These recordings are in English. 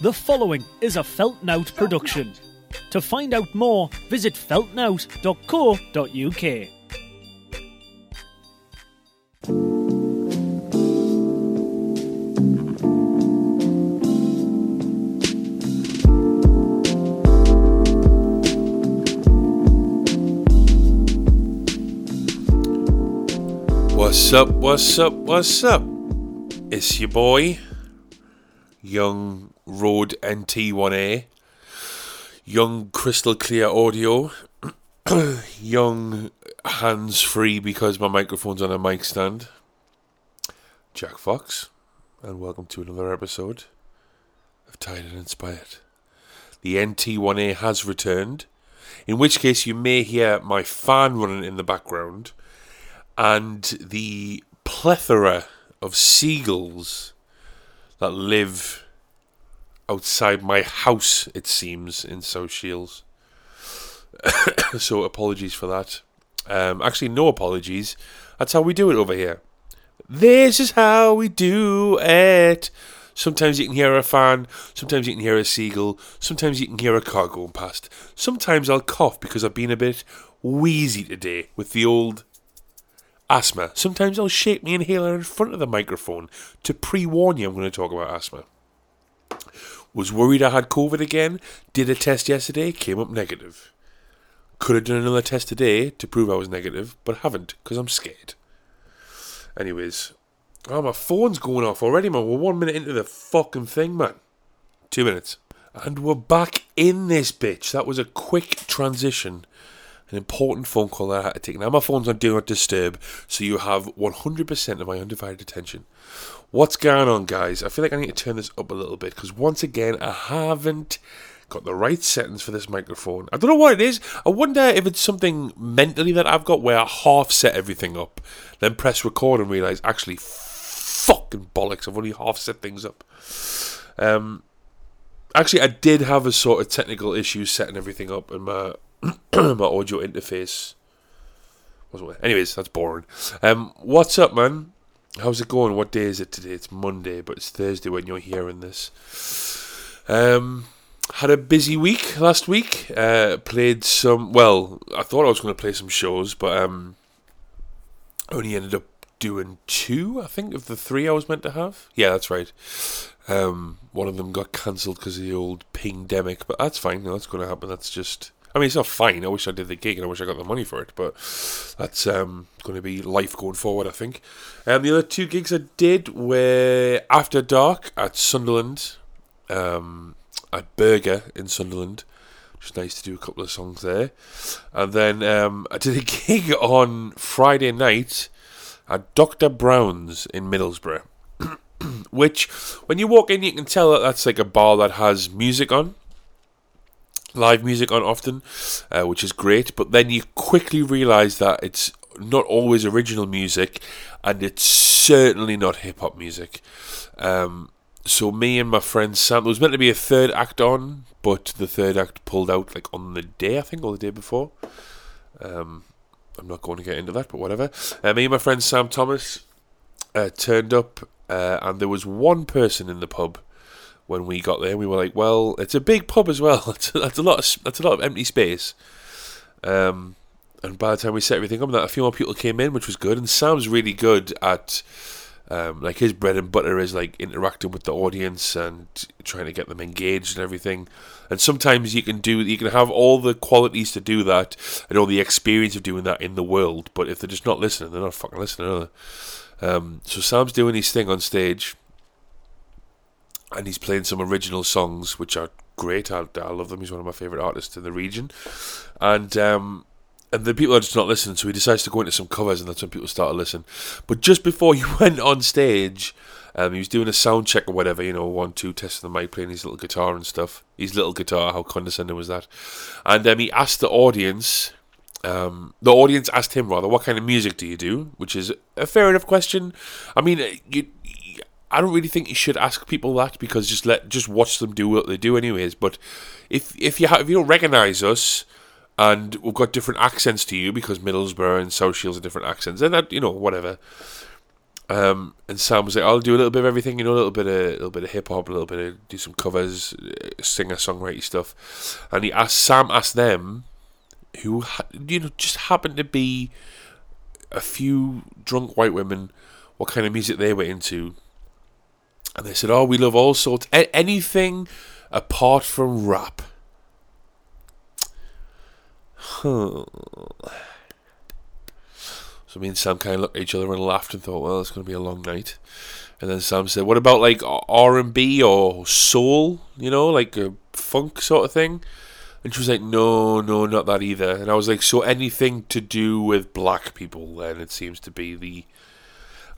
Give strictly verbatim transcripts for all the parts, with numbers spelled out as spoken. The following is a Feltnout production. To find out more, visit feltnout dot co dot U K. What's up, what's up, what's up? It's your boy, Young Road N T one A, Young Crystal Clear Audio, Young Hands Free because my microphone's on a mic stand, Jack Fox, and welcome to another episode of Tired and Inspired. The N T one A has returned, in which case you may hear my fan running in the background, and the plethora of seagulls that live outside my house, it seems, in South Shields. So apologies for that. Um, actually, no apologies. That's how we do it over here. This is how we do it. Sometimes you can hear a fan. Sometimes you can hear a seagull. Sometimes you can hear a car going past. Sometimes I'll cough because I've been a bit wheezy today with the old asthma. Sometimes I'll shake my inhaler in front of the microphone to pre-warn you I'm going to talk about asthma. Was worried I had COVID again. Did a test yesterday. Came up negative. Could have done another test today to prove I was negative, but haven't because I'm scared. Anyways. Oh, my phone's going off already, man. We're one minute into the fucking thing, man. Two minutes. And we're back in this bitch. That was a quick transition. An important phone call that I had to take. Now my phone's on Do Not Disturb, so you have one hundred percent of my undivided attention. What's going on, guys? I feel like I need to turn this up a little bit, because once again, I haven't got the right settings for this microphone. I don't know what it is. I wonder if it's something mentally that I've got where I half set everything up, then press record and realise, actually, fucking bollocks, I've only half set things up. Um, actually, I did have a sort of technical issue setting everything up, and my my audio interface wasn't it? Anyways, that's boring. Um, what's up, man? How's it going? What day is it today? It's Monday, but it's Thursday when you're hearing this. Um, had a busy week last week. Uh, played some. Well, I thought I was going to play some shows, but um, only ended up doing two. I think of the three I was meant to have. Yeah, that's right. Um, one of them got cancelled because of the old pingdemic, but that's fine. No, that's going to happen. That's just. I mean, it's not fine. I wish I did the gig and I wish I got the money for it, but that's um, going to be life going forward, I think. And the other two gigs I did were After Dark at Sunderland, um, at Burger in Sunderland, which is nice to do a couple of songs there. And then um, I did a gig on Friday night at Doctor Brown's in Middlesbrough, which, when you walk in, you can tell that that's like a bar that has music on. Live music on often, uh, which is great, but then you quickly realise that it's not always original music, and it's certainly not hip-hop music. Um, so me and my friend Sam, there was meant to be a third act on, but the third act pulled out like on the day, I think, or the day before. Um, I'm not going to get into that, but whatever. Uh, me and my friend Sam Thomas uh, turned up, uh, and there was one person in the pub. When we got there, we were like, well, it's a big pub as well. That's a, that's a lot of, that's a lot of empty space. Um, and by the time we set everything up, that a few more people came in, which was good. And Sam's really good at, um, like, his bread and butter is, like, interacting with the audience and trying to get them engaged and everything. And sometimes you can do, you can have all the qualities to do that and all the experience of doing that in the world. But if they're just not listening, they're not fucking listening, are they? Um, so Sam's doing his thing on stage. And he's playing some original songs, which are great. I, I love them. He's one of my favourite artists in the region. And um, and the people are just not listening, so he decides to go into some covers, and that's when people start to listen. But just before he went on stage, um, he was doing a sound check or whatever, you know, one, two, testing the mic, playing his little guitar and stuff. His little guitar, how condescending was that? And um, he asked the audience, um, the audience asked him, rather, what kind of music do you do? Which is a fair enough question. I mean, you... I don't really think you should ask people that because just let just watch them do what they do anyways. But if if you ha- if you don't recognise us and we've got different accents to you because Middlesbrough and South Shields are different accents, then that, you know, whatever. Um, and Sam was like, I'll do a little bit of everything, you know, a little bit of a little bit of hip hop, a little bit of do some covers, singer songwriter stuff. And he asked Sam asked them, who you know just happened to be a few drunk white women, what kind of music they were into. And they said, oh, we love all sorts, a- anything apart from rap. Huh. So me and Sam kind of looked at each other and laughed and thought, well, it's going to be a long night. And then Sam said, what about like R and B or soul, you know, like a funk sort of thing? And she was like, no, no, not that either. And I was like, so anything to do with black people then, it seems to be the...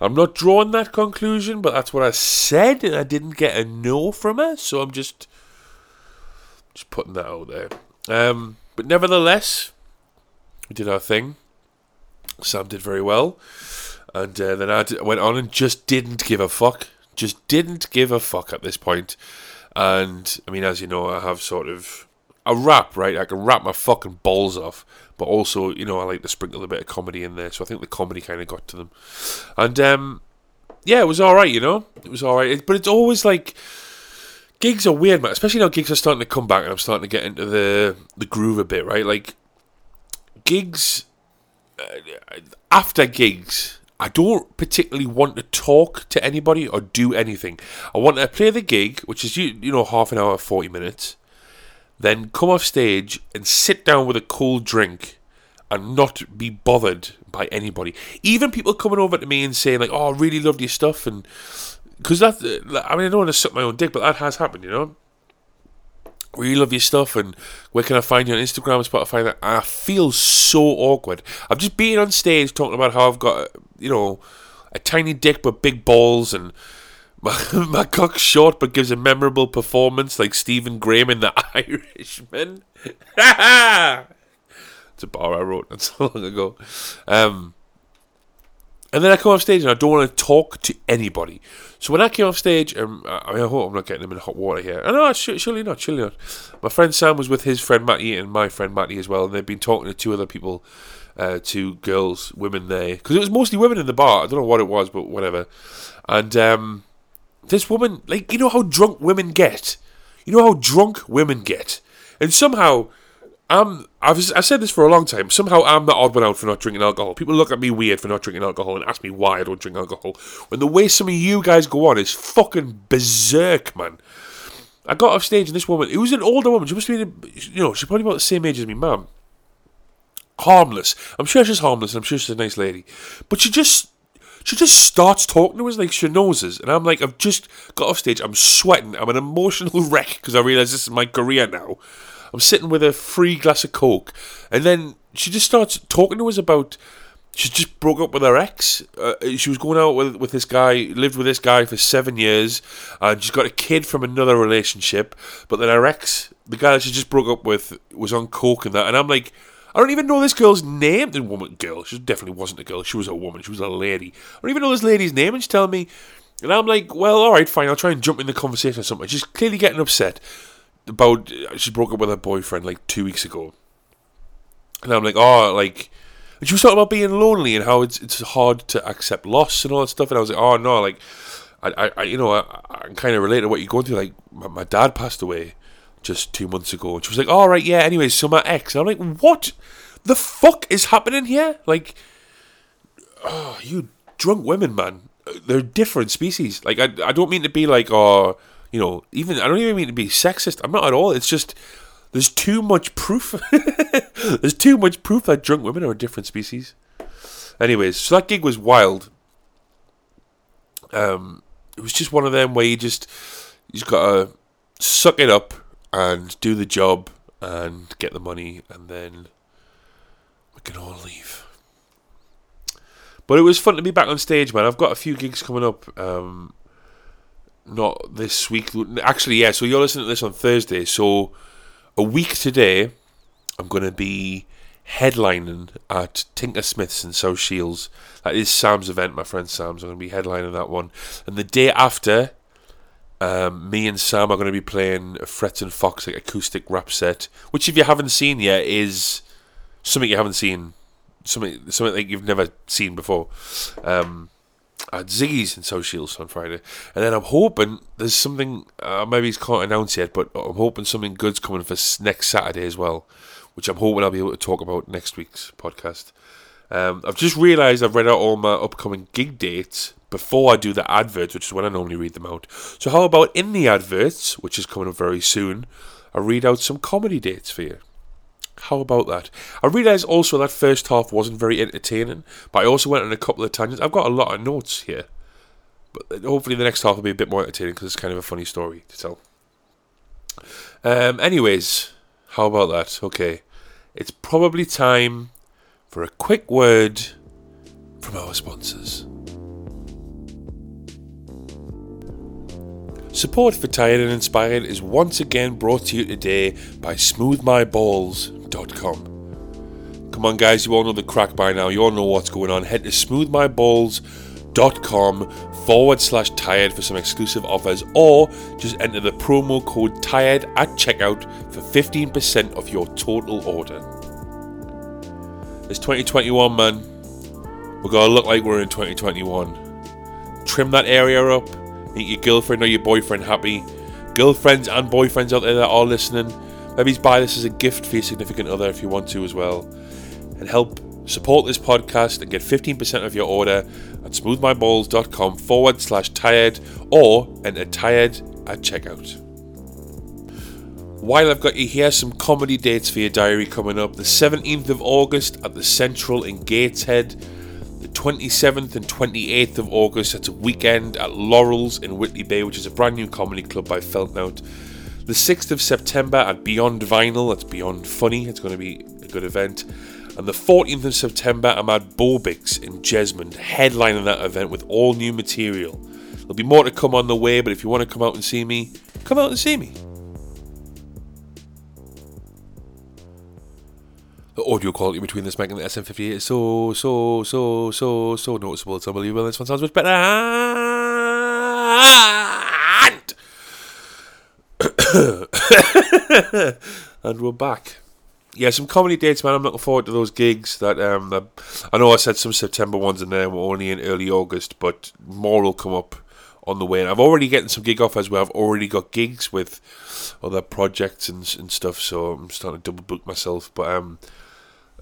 I'm not drawing that conclusion, but that's what I said, and I didn't get a no from her, so I'm just just putting that out there. Um, but nevertheless, we did our thing. Sam did very well, and uh, then I d- went on and just didn't give a fuck. Just didn't give a fuck at this point. And, I mean, as you know, I have sort of... I rap, right? I can rap my fucking balls off, but also, you know, I like to sprinkle a bit of comedy in there, so I think the comedy kind of got to them. And, um, yeah, it was alright, you know? It was alright. It, but it's always like, gigs are weird, man, especially now gigs are starting to come back and I'm starting to get into the, the groove a bit, right? Like, gigs, uh, after gigs, I don't particularly want to talk to anybody or do anything. I want to play the gig, which is, you, you know, half an hour, forty minutes, then come off stage and sit down with a cold drink and not be bothered by anybody. Even people coming over to me and saying, like, oh, I really loved your stuff. And because that, I mean, I don't want to suck my own dick, but that has happened, you know? Really love your stuff, and where can I find you on Instagram and Spotify? And I feel so awkward. I've just been on stage talking about how I've got, you know, a tiny dick but big balls, and My, my cock's short but gives a memorable performance, like Stephen Graham in The Irishman. It's a bar I wrote not so long ago. Um, and then I come off stage and I don't want to talk to anybody. So when I came off stage, um, I mean, I hope I'm not getting them in hot water here. I know, surely not, surely not. My friend Sam was with his friend Matty and my friend Matty as well, and they've been talking to two other people, uh, two girls, women there. Because it was mostly women in the bar. I don't know what it was, but whatever. And... um This woman, like, you know how drunk women get? You know how drunk women get? And somehow, I'm, I've, I've said this for a long time, somehow I'm the odd one out for not drinking alcohol. People look at me weird for not drinking alcohol and ask me why I don't drink alcohol. When the way some of you guys go on is fucking berserk, man. I got off stage and this woman, who was an older woman, she must be, you know, she's probably about the same age as me, ma'am. Harmless. I'm sure she's harmless, and I'm sure she's a nice lady. But she just... She just starts talking to us like she knows us. And I'm like, I've just got off stage. I'm sweating. I'm an emotional wreck because I realise this is my career now. I'm sitting with a free glass of Coke. And then she just starts talking to us about... She just broke up with her ex. Uh, she was going out with, with this guy, lived with this guy for seven years. And she's got a kid from another relationship. But then her ex, the guy that she just broke up with, was on Coke and that. And I'm like... I don't even know this girl's name. The woman, girl. She definitely wasn't a girl. She was a woman. She was a lady. I don't even know this lady's name, and she's telling me. And I'm like, well, all right, fine. I'll try and jump in the conversation or something. She's clearly getting upset about she broke up with her boyfriend like two weeks ago. And I'm like, oh, like. And she was talking about being lonely and how it's it's hard to accept loss and all that stuff. And I was like, oh no, like, I, I you know, I, I kind of relate to what you're going through. Like, my, my dad passed away just two months ago. And she was like, all right, yeah, anyway, so my ex. And I'm like, what the fuck is happening here? Like, oh, you drunk women, man. They're different species. Like, I I don't mean to be like, oh, you know, even, I don't even mean to be sexist. I'm not at all. It's just, there's too much proof. There's too much proof that drunk women are a different species. Anyways, so that gig was wild. Um, It was just one of them where you just, you just gotta suck it up and do the job and get the money, and then we can all leave. But it was fun to be back on stage, man. I've got a few gigs coming up, um, not this week. Actually, yeah, so you're listening to this on Thursday, so a week today, I'm going to be headlining at Tinker Smith's in South Shields. That is Sam's event, my friend Sam's. I'm going to be headlining that one. And the day after... Um, me and Sam are going to be playing a Frets and Fox, like, acoustic rap set, which if you haven't seen yet is something you haven't seen, something something like you've never seen before. Um, at Ziggy's in South Shields on Friday. And then I'm hoping there's something, uh, maybe it's can't announce yet, but I'm hoping something good's coming for next Saturday as well, which I'm hoping I'll be able to talk about next week's podcast. Um, I've just realised I've read out all my upcoming gig dates before I do the adverts, which is when I normally read them out. So how about in the adverts, which is coming up very soon, I read out some comedy dates for you. How about that? I realise also that first half wasn't very entertaining, but I also went on a couple of tangents. I've got a lot of notes here, but hopefully the next half will be a bit more entertaining because it's kind of a funny story to tell. Um, anyways, how about that? Okay, it's probably time for a quick word from our sponsors. Support for Tired and Inspired is once again brought to you today by smooth my balls dot com. Come on guys, you all know the crack by now, you all know what's going on. Head to smooth my balls dot com forward slash tired for some exclusive offers, or just enter the promo code tired at checkout for fifteen percent off your total order. It's twenty twenty-one, man. We're going to look like we're in twenty twenty-one. Trim that area up. Make your girlfriend or your boyfriend happy. Girlfriends and boyfriends out there that are listening, maybe buy this as a gift for your significant other if you want to as well. And help support this podcast and get fifteen percent of your order at smooth my balls dot com forward slash tired or enter tired at checkout. While I've got you here, some comedy dates for your diary coming up. The seventeenth of August at The Central in Gateshead. The twenty-seventh and twenty-eighth of August, that's a weekend, at Laurels in Whitley Bay, which is a brand new comedy club by Feltnout. The sixth of September at Beyond Vinyl, that's Beyond Funny, it's going to be a good event. And the fourteenth of September, I'm at Bobik's in Jesmond, headlining that event with all new material. There'll be more to come on the way, but if you want to come out and see me, come out and see me. The audio quality between the Mac and the S M fifty-eight is so, so, so, so, so noticeable. It's unbelievable. This one sounds much better. And, and we're back. Yeah, some comedy dates, man. I'm looking forward to those gigs. That um, the, I know I said some September ones in there were only in early August, but more will come up on the way. And I've already getting some gig offers where I've already got gigs with other projects and and stuff. So I'm starting to double book myself, but um.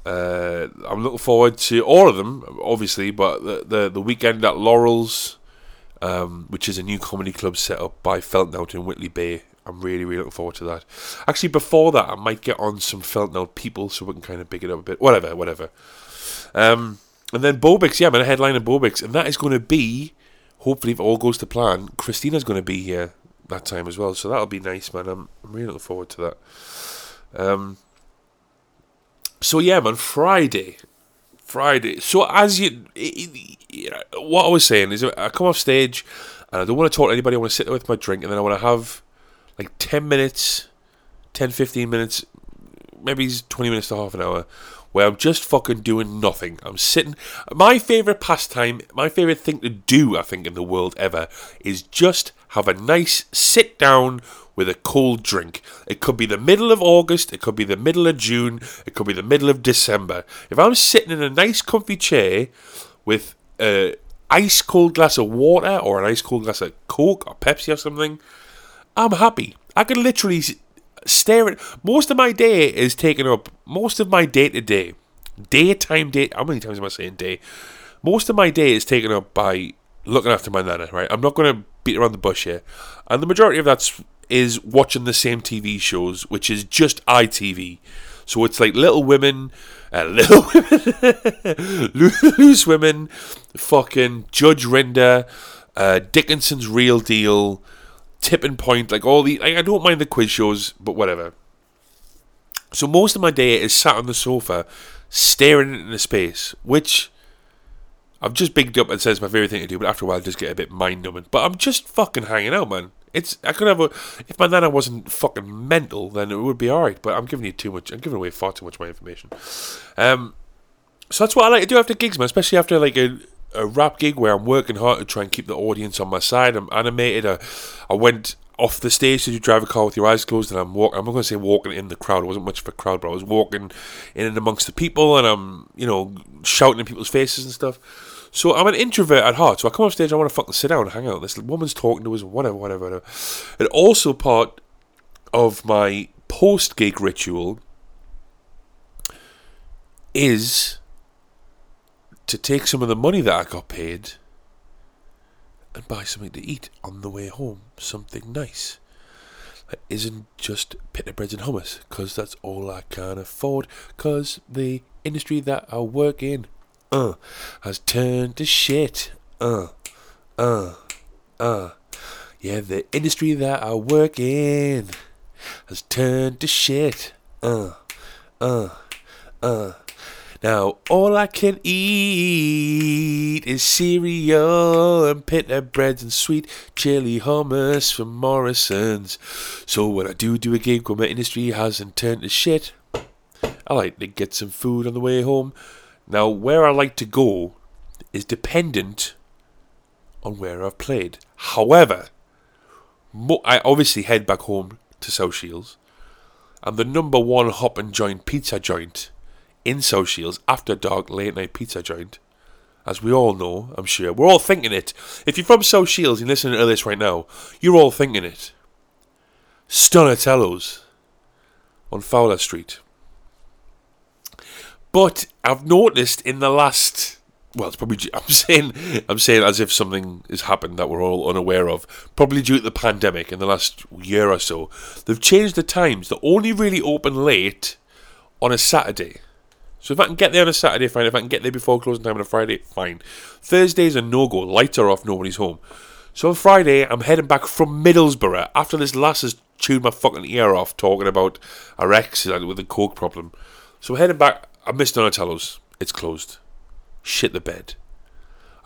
Uh, I'm looking forward to all of them, obviously, but the the, the weekend at Laurels, um, which is a new comedy club set up by Feltnout in Whitley Bay. I'm really, really looking forward to that. Actually, before that, I might get on some Feltnout people so we can kind of big it up a bit. Whatever, whatever. Um, and then Bobik's, yeah, I'm in a headline of Bobik's, and that is going to be, hopefully if all goes to plan, Christina's going to be here that time as well, so that'll be nice, man. I'm, I'm really looking forward to that. Um... So yeah, man, Friday, Friday. So as you, you know, what I was saying is I come off stage and I don't want to talk to anybody, I want to sit there with my drink and then I want to have like ten minutes, ten, fifteen minutes, maybe twenty minutes to half an hour where I'm just fucking doing nothing. I'm sitting, my favourite pastime, my favourite thing to do, I think, in the world ever is just have a nice sit down with a cold drink. It could be the middle of August, it could be the middle of June, it could be the middle of December. If I'm sitting in a nice comfy chair with an ice cold glass of water or an ice cold glass of Coke or Pepsi or something, I'm happy. I can literally stare at... Most of my day is taken up, most of my day-to-day, daytime day... How many times am I saying day? Most of my day is taken up by looking after my nana, right? I'm not going to beat around the bush here. And the majority of that's... is watching the same T V shows, which is just I T V. So it's like Little Women, uh, Little Women, Loose Women, fucking Judge Rinder, uh, Dickinson's Real Deal, Tipping Point, like all the... Like, I don't mind the quiz shows, but whatever. So most of my day is sat on the sofa, staring into space, which... I've just bigged up and said it's my favourite thing to do, but after a while I just get a bit mind-numbing. But I'm just fucking hanging out, man. It's I could have a... If my nana wasn't fucking mental, then it would be alright. But I'm giving you too much... I'm giving away far too much of my information. Um, so that's what I like to do after gigs, man. Especially after, like, a, a rap gig where I'm working hard to try and keep the audience on my side. I'm animated. I, I went off the stage to do Drive a Car With Your Eyes Closed, and I'm walking... I'm not going to say walking in the crowd. It wasn't much of a crowd, but I was walking in and amongst the people, and I'm, you know, shouting in people's faces and stuff. So I'm an introvert at heart, so I come off stage, I want to fucking sit down and hang out. This woman's talking to us, whatever, whatever, whatever. And also part of my post-gig ritual is to take some of the money that I got paid and buy something to eat on the way home, something nice. That isn't just pita breads and hummus, because that's all I can afford, because the industry that I work in uh, has turned to shit. Uh, uh, uh. Yeah, the industry that I work in has turned to shit. Uh, uh, uh. Now, all I can eat is cereal and pita breads and sweet chili hummus from Morrison's. So when I do do a gig where my industry hasn't turned to shit, I like to get some food on the way home. Now, where I like to go is dependent on where I've played. However, mo- I obviously head back home to South Shields, and the number one hop and joint pizza joint in South Shields, after dark, late night pizza joint, as we all know, I'm sure, we're all thinking it. If you're from South Shields and listening to this right now, you're all thinking it. Stonatello's on Fowler Street. But I've noticed in the last, well, it's probably I'm saying I'm saying as if something has happened that we're all unaware of, probably due to the pandemic in the last year or so, they've changed the times. They're only really open late on a Saturday. So if I can get there on a Saturday, fine. If I can get there before closing time on a Friday, fine. Thursday's a no-go. Lights are off, nobody's home. So on Friday, I'm heading back from Middlesbrough after this lass has chewed my fucking ear off talking about her ex with a coke problem. So I'm heading back. I missed Donatello's. It's closed. Shit the bed.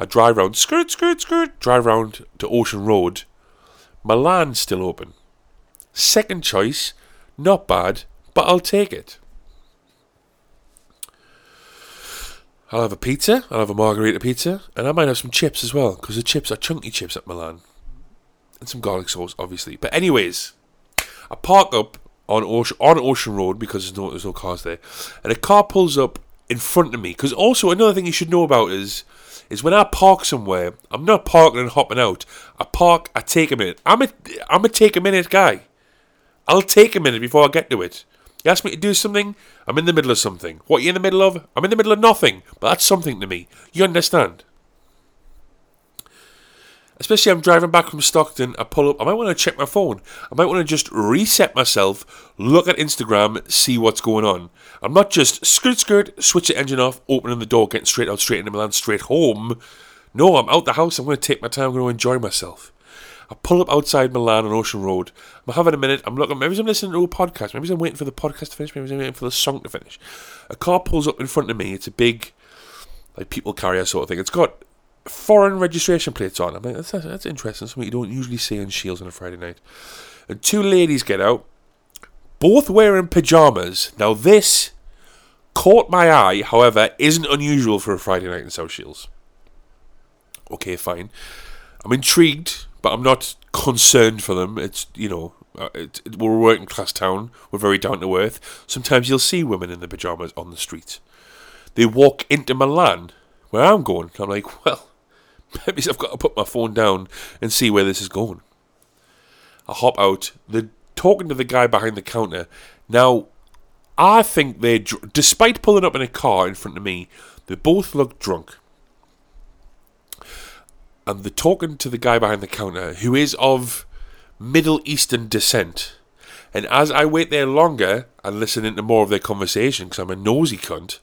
I drive round, skirt, skirt, skirt, drive round to Ocean Road. Milan's still open. Second choice, not bad, but I'll take it. I'll have a pizza, I'll have a margherita pizza, and I might have some chips as well, because the chips are chunky chips at Milan. And some garlic sauce, obviously. But anyways, I park up on Ocean, on Ocean Road, because there's no, there's no cars there, and a car pulls up in front of me. Because also, another thing you should know about is, is when I park somewhere, I'm not parking and hopping out. I park, I take a minute. I'm a, I'm a take a minute guy. I'll take a minute before I get to it. You ask me to do something, I'm in the middle of something. What are you in the middle of? I'm in the middle of nothing, but that's something to me. You understand? Especially I'm driving back from Stockton, I pull up, I might want to check my phone. I might want to just reset myself, look at Instagram, see what's going on. I'm not just skirt skirt, switch the engine off, opening the door, getting straight out, straight into Milan, straight home. No, I'm out the house, I'm going to take my time, I'm going to enjoy myself. I pull up outside Milan on Ocean Road. I'm having a minute. I'm looking. Maybe I'm listening to a podcast. Maybe I'm waiting for the podcast to finish. Maybe I'm waiting for the song to finish. A car pulls up in front of me. It's a big, like, people carrier sort of thing. It's got foreign registration plates on. I'm like, that's, that's interesting. Something you don't usually see in Shields on a Friday night. And two ladies get out, both wearing pyjamas. Now, this caught my eye, however, isn't unusual for a Friday night in South Shields. Okay, fine. I'm intrigued, but I'm not concerned for them. It's, you know, it, it, we're a working class town. We're very down to earth. Sometimes you'll see women in their pyjamas on the street. They walk into Milan, where I'm going. I'm like, well, maybe I've got to put my phone down and see where this is going. I hop out. They're talking to the guy behind the counter. Now, I think they're, dr- despite pulling up in a car in front of me, they both look drunk. And they're talking to the guy behind the counter, who is of Middle Eastern descent. And as I wait there longer and listen into more of their conversation, because I'm a nosy cunt,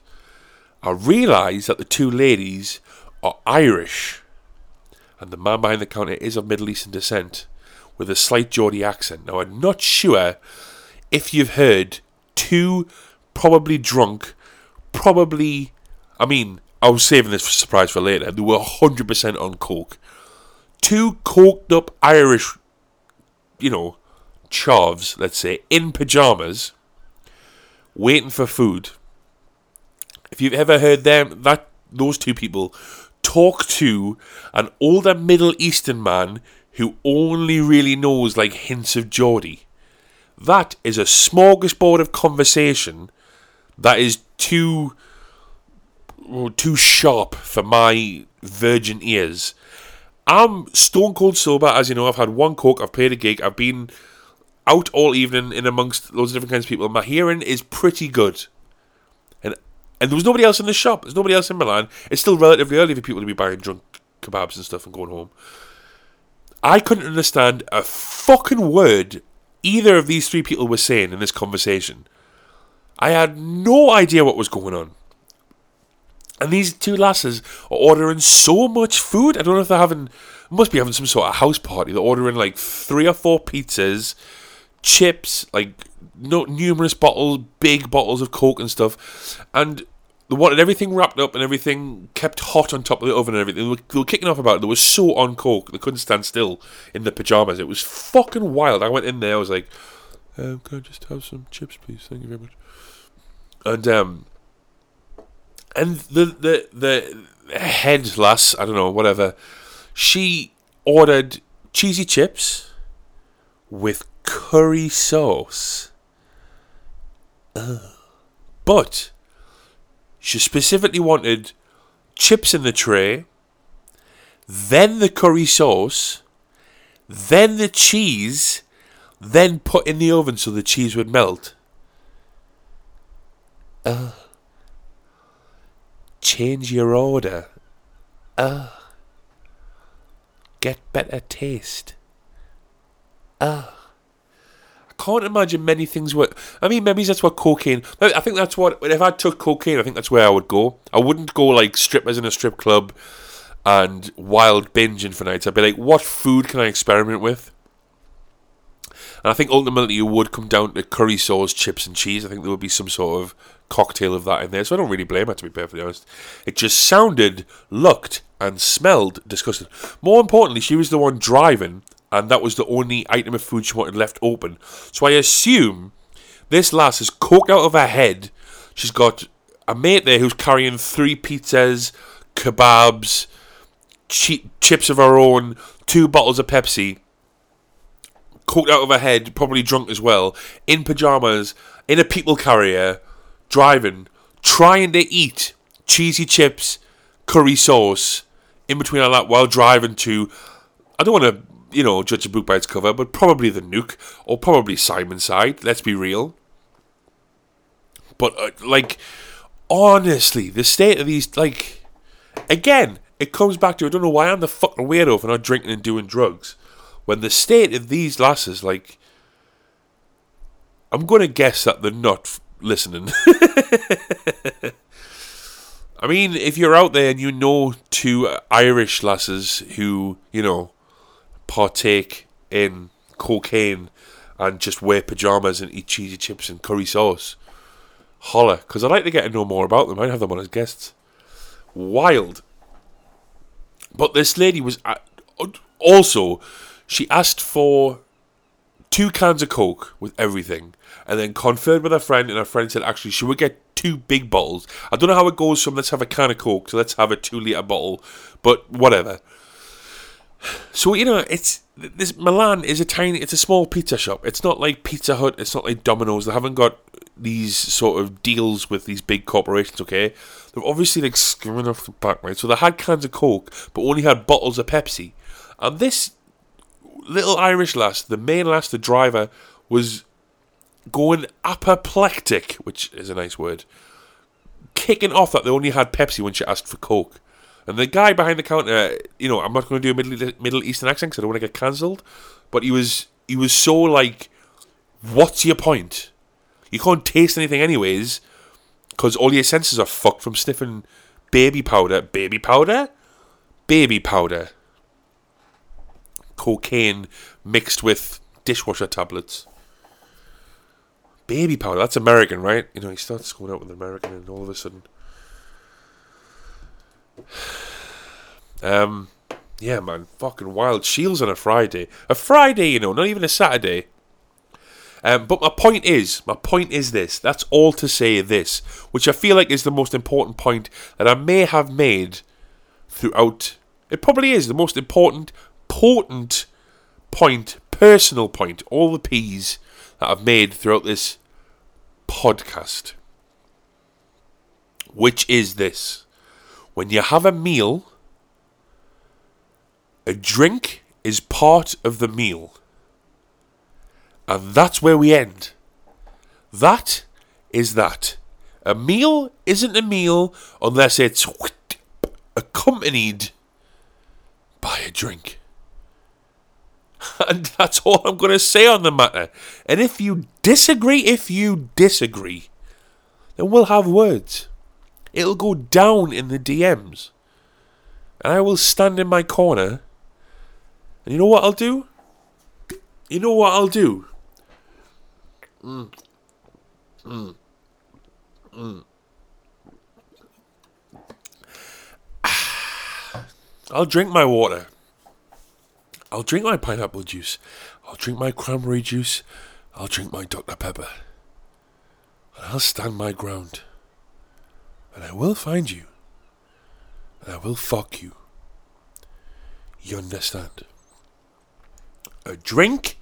I realise that the two ladies are Irish. And the man behind the counter is of Middle Eastern descent, with a slight Geordie accent. Now, I'm not sure if you've heard two probably drunk, probably, I mean... I was saving this for surprise for later. They were one hundred percent on coke. Two coked up Irish, you know, chavs, let's say, in pyjamas, waiting for food. If you've ever heard them, that those two people talk to an older Middle Eastern man who only really knows, like, hints of Geordie. That is a smorgasbord of conversation that is too... too sharp for my virgin ears. I'm stone cold sober, as you know. I've had one Coke, I've played a gig, I've been out all evening in amongst loads of different kinds of people. My hearing is pretty good. And and there was nobody else in the shop. There's nobody else in Milan. It's still relatively early for people to be buying drunk kebabs and stuff and going home. I couldn't understand a fucking word either of these three people were saying in this conversation. I had no idea what was going on. And these two lasses are ordering so much food. I don't know if they're having... must be having some sort of house party. They're ordering like three or four pizzas, chips, like no, numerous bottles, big bottles of Coke and stuff. And they wanted everything wrapped up and everything kept hot on top of the oven and everything. They were, they were kicking off about it. They were so on Coke. They couldn't stand still in the pyjamas. It was fucking wild. I went in there. I was like, um, can I just have some chips, please? Thank you very much. And, um... And the, the the head lass, I don't know, whatever, she ordered cheesy chips with curry sauce. Ugh. But she specifically wanted chips in the tray, then the curry sauce, then the cheese, then put in the oven so the cheese would melt. Ugh. Change your order. Ah. Uh, get better taste. Ah. Uh, I can't imagine many things were... I mean, maybe that's what cocaine... I think that's what... If I took cocaine, I think that's where I would go. I wouldn't go like strippers in a strip club and wild binging for nights. I'd be like, what food can I experiment with? And I think ultimately you would come down to curry sauce, chips and cheese. I think there would be some sort of cocktail of that in there. So I don't really blame her, to be perfectly honest. It just sounded, looked and smelled disgusting. More importantly, she was the one driving and that was the only item of food she wanted left open. So I assume this lass is coked out of her head. She's got a mate there who's carrying three pizzas, kebabs, chi- chips of her own, two bottles of Pepsi... coked out of her head, probably drunk as well, in pyjamas, in a people carrier, driving, trying to eat cheesy chips, curry sauce, in between all that while driving to, I don't want to, you know, judge a book by its cover, but probably The Nuke, or probably Simon's Side, let's be real. But, uh, like, honestly, the state of these, like, again, it comes back to, I don't know why I'm the fucking weirdo for not drinking and doing drugs. When the state of these lasses, like, I'm going to guess that they're not f- listening. I mean, if you're out there and you know two uh, Irish lasses who, you know, partake in cocaine and just wear pyjamas and eat cheesy chips and curry sauce, holler, because I'd like to get to know more about them. I'd have them on as guests. Wild. But this lady was uh, also... She asked for two cans of Coke with everything and then conferred with her friend and her friend said, actually, she would get two big bottles. I don't know how it goes from let's have a can of Coke to let's have a two-litre bottle, but whatever. So, you know, it's this Milan is a tiny, it's a small pizza shop. It's not like Pizza Hut. It's not like Domino's. They haven't got these sort of deals with these big corporations, okay? They're obviously, like, screwing off the back, right? So they had cans of Coke, but only had bottles of Pepsi. And this... little Irish lass, the main lass, the driver, was going apoplectic, which is a nice word, kicking off that they only had Pepsi when she asked for Coke. And the guy behind the counter, you know, I'm not going to do a Middle, Middle Eastern accent because I don't want to get cancelled, but he was he was so like, what's your point? You can't taste anything anyways because all your senses are fucked from sniffing baby powder. Baby powder? Baby powder. Cocaine mixed with dishwasher tablets. Baby powder, that's American, right? You know, he starts going out with American and all of a sudden... Um, yeah, man, fucking wild. Shields on a Friday. A Friday, you know, not even a Saturday. Um, but my point is, my point is this, that's all to say this, which I feel like is the most important point that I may have made throughout... It probably is the most important... important point, personal point, all the P's that I've made throughout this podcast, which is this: when you have a meal A drink is part of the meal. And that's where we end. That is that. A meal isn't a meal unless it's accompanied by a drink. And that's all I'm going to say on the matter. And if you disagree, if you disagree, then we'll have words. It'll go down in the D Ms. And I will stand in my corner. And you know what I'll do? You know what I'll do? Mm. Mm. Mm. Ah. I'll drink my water. I'll drink my pineapple juice. I'll drink my cranberry juice. I'll drink my Doctor Pepper. And I'll stand my ground. And I will find you. And I will fuck you. You understand? A drink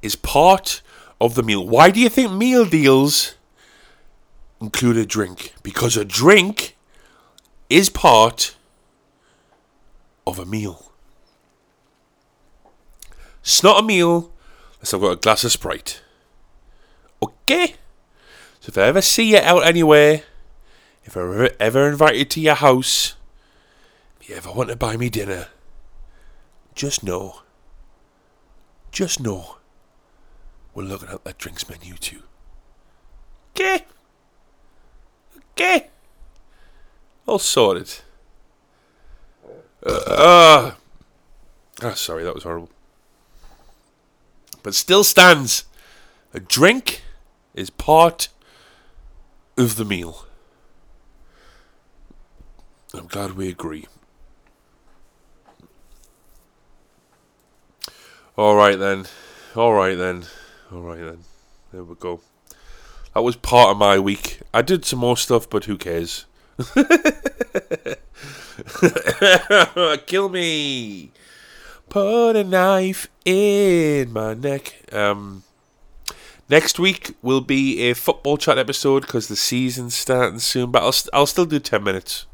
is part of the meal. Why do you think meal deals include a drink? Because a drink is part of a meal. It's not a meal unless I've got a glass of Sprite. Okay? So if I ever see you out anywhere, if I ever invite you to your house, if you ever want to buy me dinner, just know, just know, we're looking at that drinks menu too. Okay? Okay? All sorted. Uh, uh, oh, sorry, that was horrible. But still stands. A drink is part of the meal. I'm glad we agree. Alright then. Alright then. Alright then. There we go. That was part of my week. I did some more stuff, but who cares? Kill me. Put a knife in my neck. Um, next week will be a football chat episode because the season's starting soon. But I'll st- I'll still do ten minutes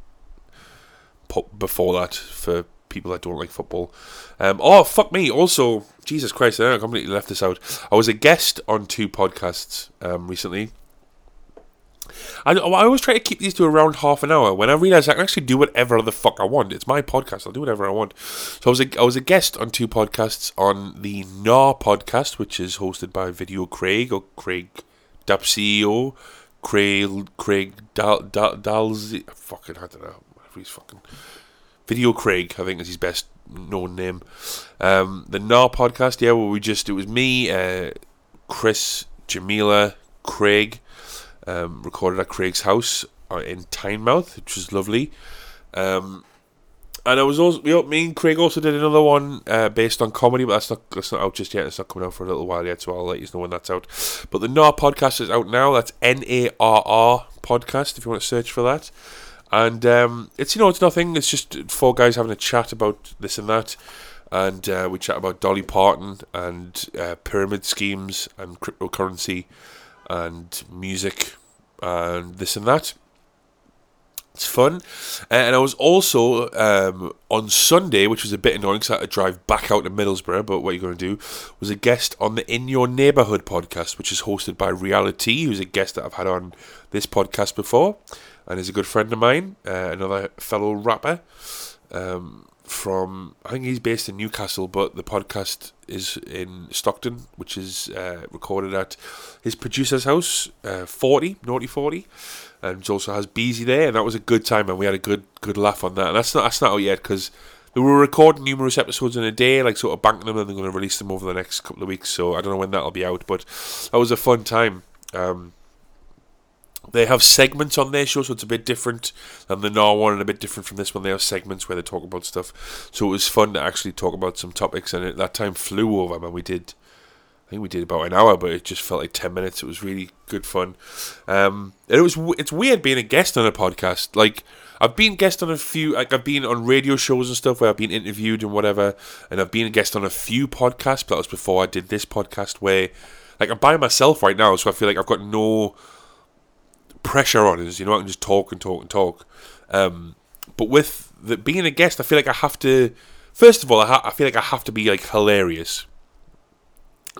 pop before that for people that don't like football. Um, oh fuck me! Also, Jesus Christ, I completely left this out. I was a guest on two podcasts um, recently. I, I always try to keep these to around half an hour. When I realise I can actually do whatever the fuck I want. It's my podcast. I'll do whatever I want. So I was a, I was a guest on two podcasts. On the Narr podcast, which is hosted by Video Craig or Craig Dapseo, Craig Craig Dal Dal Dalzy. Fucking I don't know. He's fucking Video Craig. I think is his best known name. Um, the Narr podcast. Yeah, where we just it was me, uh, Chris, Jamila, Craig. Um, recorded at Craig's house in Tynemouth, which was lovely. Um, and I was also you know, me and Craig also did another one uh, based on comedy, but that's not that's not out just yet. It's not coming out for a little while yet, so I'll let you know when that's out. But the Narr podcast is out now. That's N A R R podcast if you want to search for that. And um, it's you know it's nothing. It's just four guys having a chat about this and that. And uh, we chat about Dolly Parton and uh, pyramid schemes and cryptocurrency. And music, and this and that. It's fun. And I was also, um, on Sunday, which was a bit annoying because I had to drive back out to Middlesbrough, but what you're going to do, was a guest on the In Your Neighborhood podcast, which is hosted by Reality, who's a guest that I've had on this podcast before, and is a good friend of mine, uh, another fellow rapper, um... from, I think he's based in Newcastle, but the podcast is in Stockton, which is uh, recorded at his producer's house, uh, forty, Naughty forty, and also has Beezy there, and that was a good time, and we had a good good laugh on that, and that's not, that's not out yet, because we were recording numerous episodes in a day, like sort of banking them, and they're going to release them over the next couple of weeks, so I don't know when that'll be out, but that was a fun time. Um, They have segments on their show, so it's a bit different than the Narr one and a bit different from this one. They have segments where they talk about stuff. So it was fun to actually talk about some topics, and it, that time flew over, man. We did, I think we did about an hour, but it just felt like ten minutes. It was really good fun. Um, and it was, it's weird being a guest on a podcast. Like, I've been guest on a few, like I've been on radio shows and stuff where I've been interviewed and whatever, and I've been a guest on a few podcasts, but that was before I did this podcast where, like, I'm by myself right now, so I feel like I've got no pressure on us, you know, I can just talk and talk and talk. Um, but with the, being a guest, I feel like I have to First of all, I, ha- I feel like I have to be like hilarious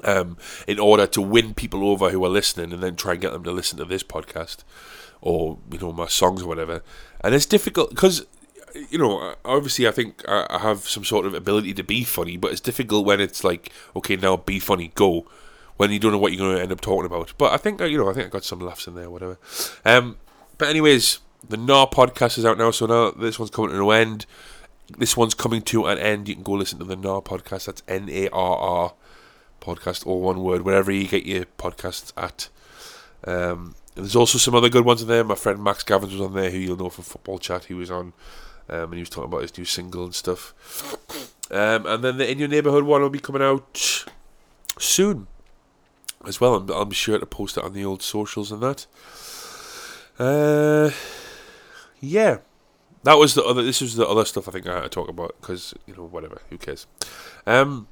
um, in order to win people over who are listening, and then try and get them to listen to this podcast or, you know, my songs or whatever. And it's difficult because, you know, obviously I think I have some sort of ability to be funny, but it's difficult when it's like, okay, now be funny, go, when you don't know what you're going to end up talking about. But I think, you know, I think I got some laughs in there, whatever. Um, but anyways, the Narr podcast is out now, so now this one's coming to an end. This one's coming to an end. You can go listen to the Narr podcast. That's N A R R podcast, all one word, wherever you get your podcasts at. Um, and there's also some other good ones in there. My friend Max Gavins was on there, who you'll know from Football Chat. He was on, um, and he was talking about his new single and stuff. Um, and then the In Your Neighborhood one will be coming out soon as well. I'll be sure to post it on the old socials and that. Uh, yeah. That was the other, this was the other stuff I think I had to talk about, because, you know, whatever, who cares. Um,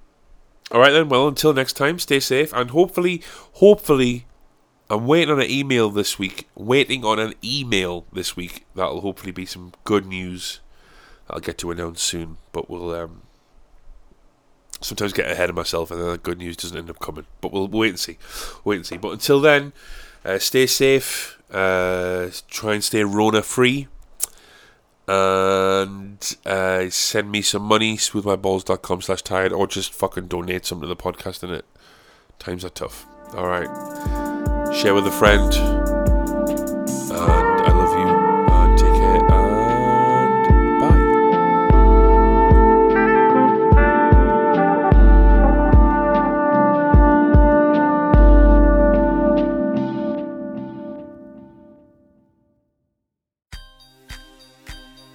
alright then, well, until next time, stay safe, and hopefully, hopefully, I'm waiting on an email this week, waiting on an email this week, that'll hopefully be some good news I'll get to announce soon, but we'll, um, sometimes get ahead of myself, and then the good news doesn't end up coming, but we'll wait and see, wait and see, but until then, uh, stay safe, uh, try and stay Rona free, and uh, send me some money, smooth my balls dot com slash tired, or just fucking donate some to the podcast, innit? Times are tough. Alright. Share with a friend. And I love you. And take care. And bye.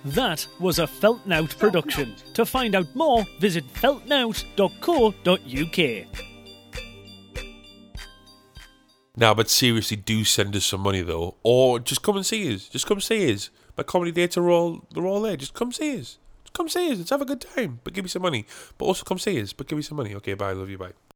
That was a Feltnout production. To find out more, visit feltnout dot co dot u k. Now, but seriously, do send us some money though, or just come and see us. Just come see us. My comedy dates are all they're all there. Just come see us. Just come see us. Let's have a good time. But give me some money. But also come see us. But give me some money. Okay, bye. Love you. Bye.